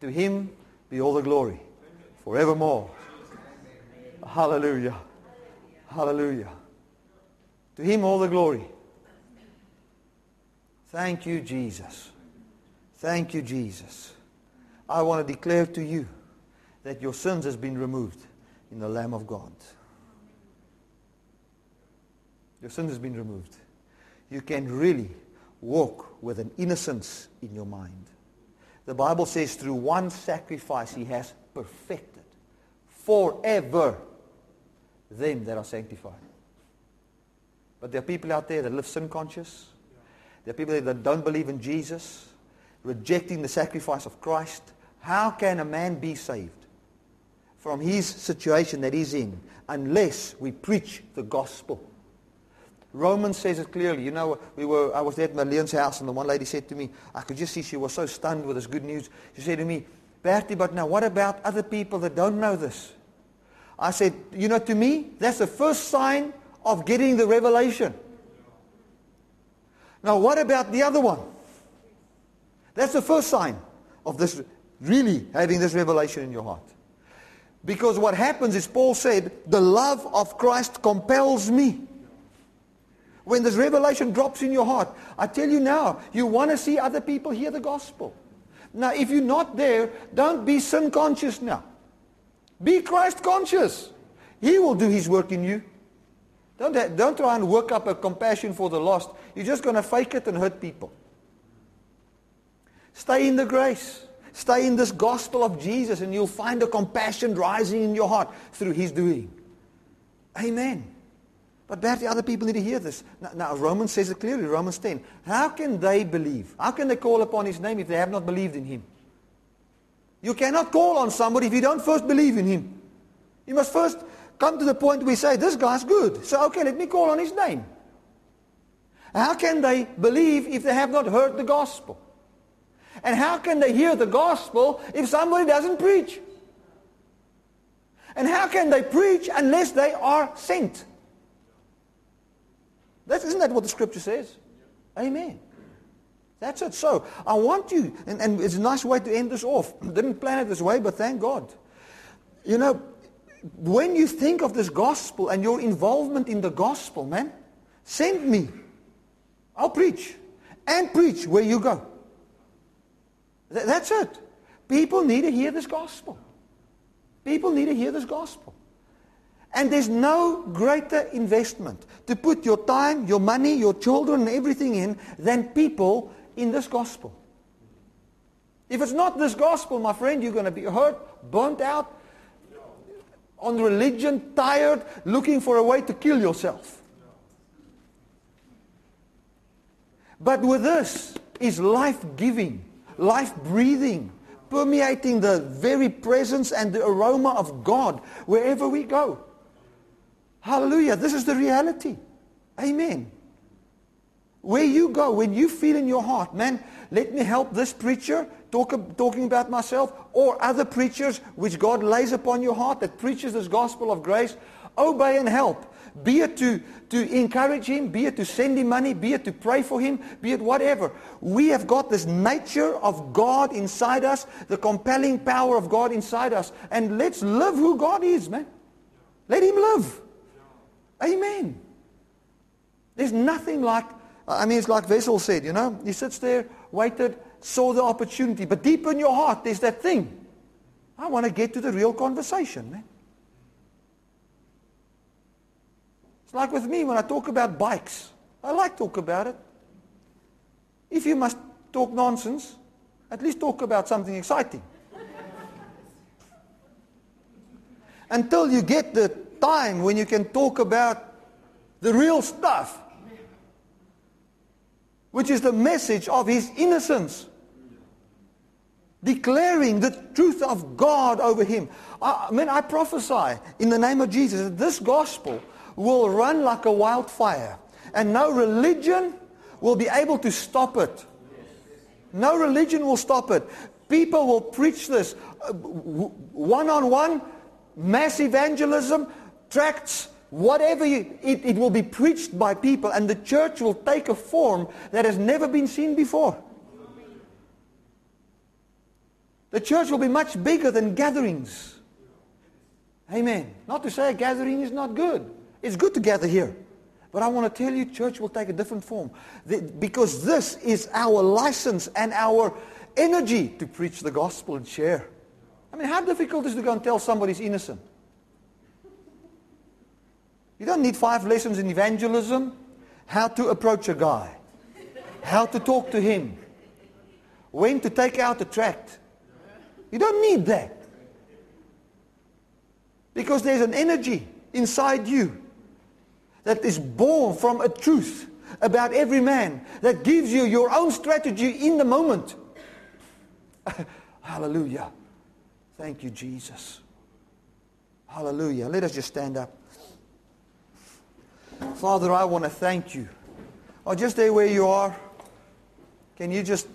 To Him be all the glory forevermore. Hallelujah. Hallelujah. To Him all the glory. Thank you, Jesus. Thank you, Jesus. I want to declare to you that your sins has been removed in the Lamb of God. Your sin has been removed. You can really walk with an innocence in your mind. The Bible says through one sacrifice He has perfected forever them that are sanctified. But there are people out there that live sin conscious. There are people that don't believe in Jesus, rejecting the sacrifice of Christ. How can a man be saved from his situation that he's in unless we preach the gospel? Romans says it clearly. You know, I was there at Marlene's house, and the one lady said to me, I could just see she was so stunned with this good news. She said to me, Bertie, but now what about other people that don't know this? I said, you know, to me, that's the first sign of getting the revelation. Now, what about the other one? That's the first sign of this, really having this revelation in your heart. Because what happens is, Paul said, the love of Christ compels me. When this revelation drops in your heart, I tell you now, you want to see other people hear the gospel. Now, if you're not there, don't be sin conscious now. Be Christ conscious. He will do His work in you. Don't try and work up a compassion for the lost. You're just going to fake it and hurt people. Stay in the grace. Stay in this gospel of Jesus, and you'll find a compassion rising in your heart through His doing. Amen. But Bertie, other people need to hear this. Now, Romans says it clearly, Romans 10. How can they believe? How can they call upon His name if they have not believed in Him? You cannot call on somebody if you don't first believe in Him. You must first come to the point where we say, this guy's good. So, okay, let me call on His name. How can they believe if they have not heard the gospel? And how can they hear the gospel if somebody doesn't preach? And how can they preach unless they are sent? Isn't that what the scripture says? Amen. That's it. So, I want you, and it's a nice way to end this off. Didn't plan it this way, but thank God. You know, when you think of this gospel and your involvement in the gospel, man, send me. I'll preach. And preach where you go. That's it. People need to hear this gospel. People need to hear this gospel. And there's no greater investment to put your time, your money, your children, and everything in than people in this gospel. If it's not this gospel, my friend, you're going to be hurt, burnt out, on religion, tired, looking for a way to kill yourself. But with this is life-giving, life-breathing, permeating the very presence and the aroma of God wherever we go. Hallelujah. This is the reality. Amen. Where you go, when you feel in your heart, man, let me help this preacher, talking about myself, or other preachers which God lays upon your heart that preaches this gospel of grace, obey and help. Be it to encourage him, be it to send him money, be it to pray for him, be it whatever. We have got this nature of God inside us, the compelling power of God inside us. And let's live who God is, man. Let Him live. Amen. There's nothing like, I mean, it's like Vessel said, you know. He sits there, waited, saw the opportunity. But deep in your heart, there's that thing. I want to get to the real conversation, man. It's like with me when I talk about bikes. I like to talk about it. If you must talk nonsense, at least talk about something exciting. Until you get the time when you can talk about the real stuff, which is the message of his innocence, declaring the truth of God over him. I prophesy in the name of Jesus that this gospel will run like a wildfire, and no religion will be able to stop it. No religion will stop it. People will preach this one-on-one, mass evangelism, tracts, whatever. It will be preached by people, and the church will take a form that has never been seen before. The church will be much bigger than gatherings. Amen. Not to say a gathering is not good. It's good to gather here. But I want to tell you, church will take a different form. Because this is our license and our energy to preach the gospel and share. I mean, how difficult is it to go and tell somebody's innocent? You don't need 5 lessons in evangelism. How to approach a guy. How to talk to him. When to take out a tract. You don't need that. Because there's an energy inside you that is born from a truth about every man that gives you your own strategy in the moment. Hallelujah. Thank you, Jesus. Hallelujah. Let us just stand up. Father, I want to thank you. Just there where you are, can you just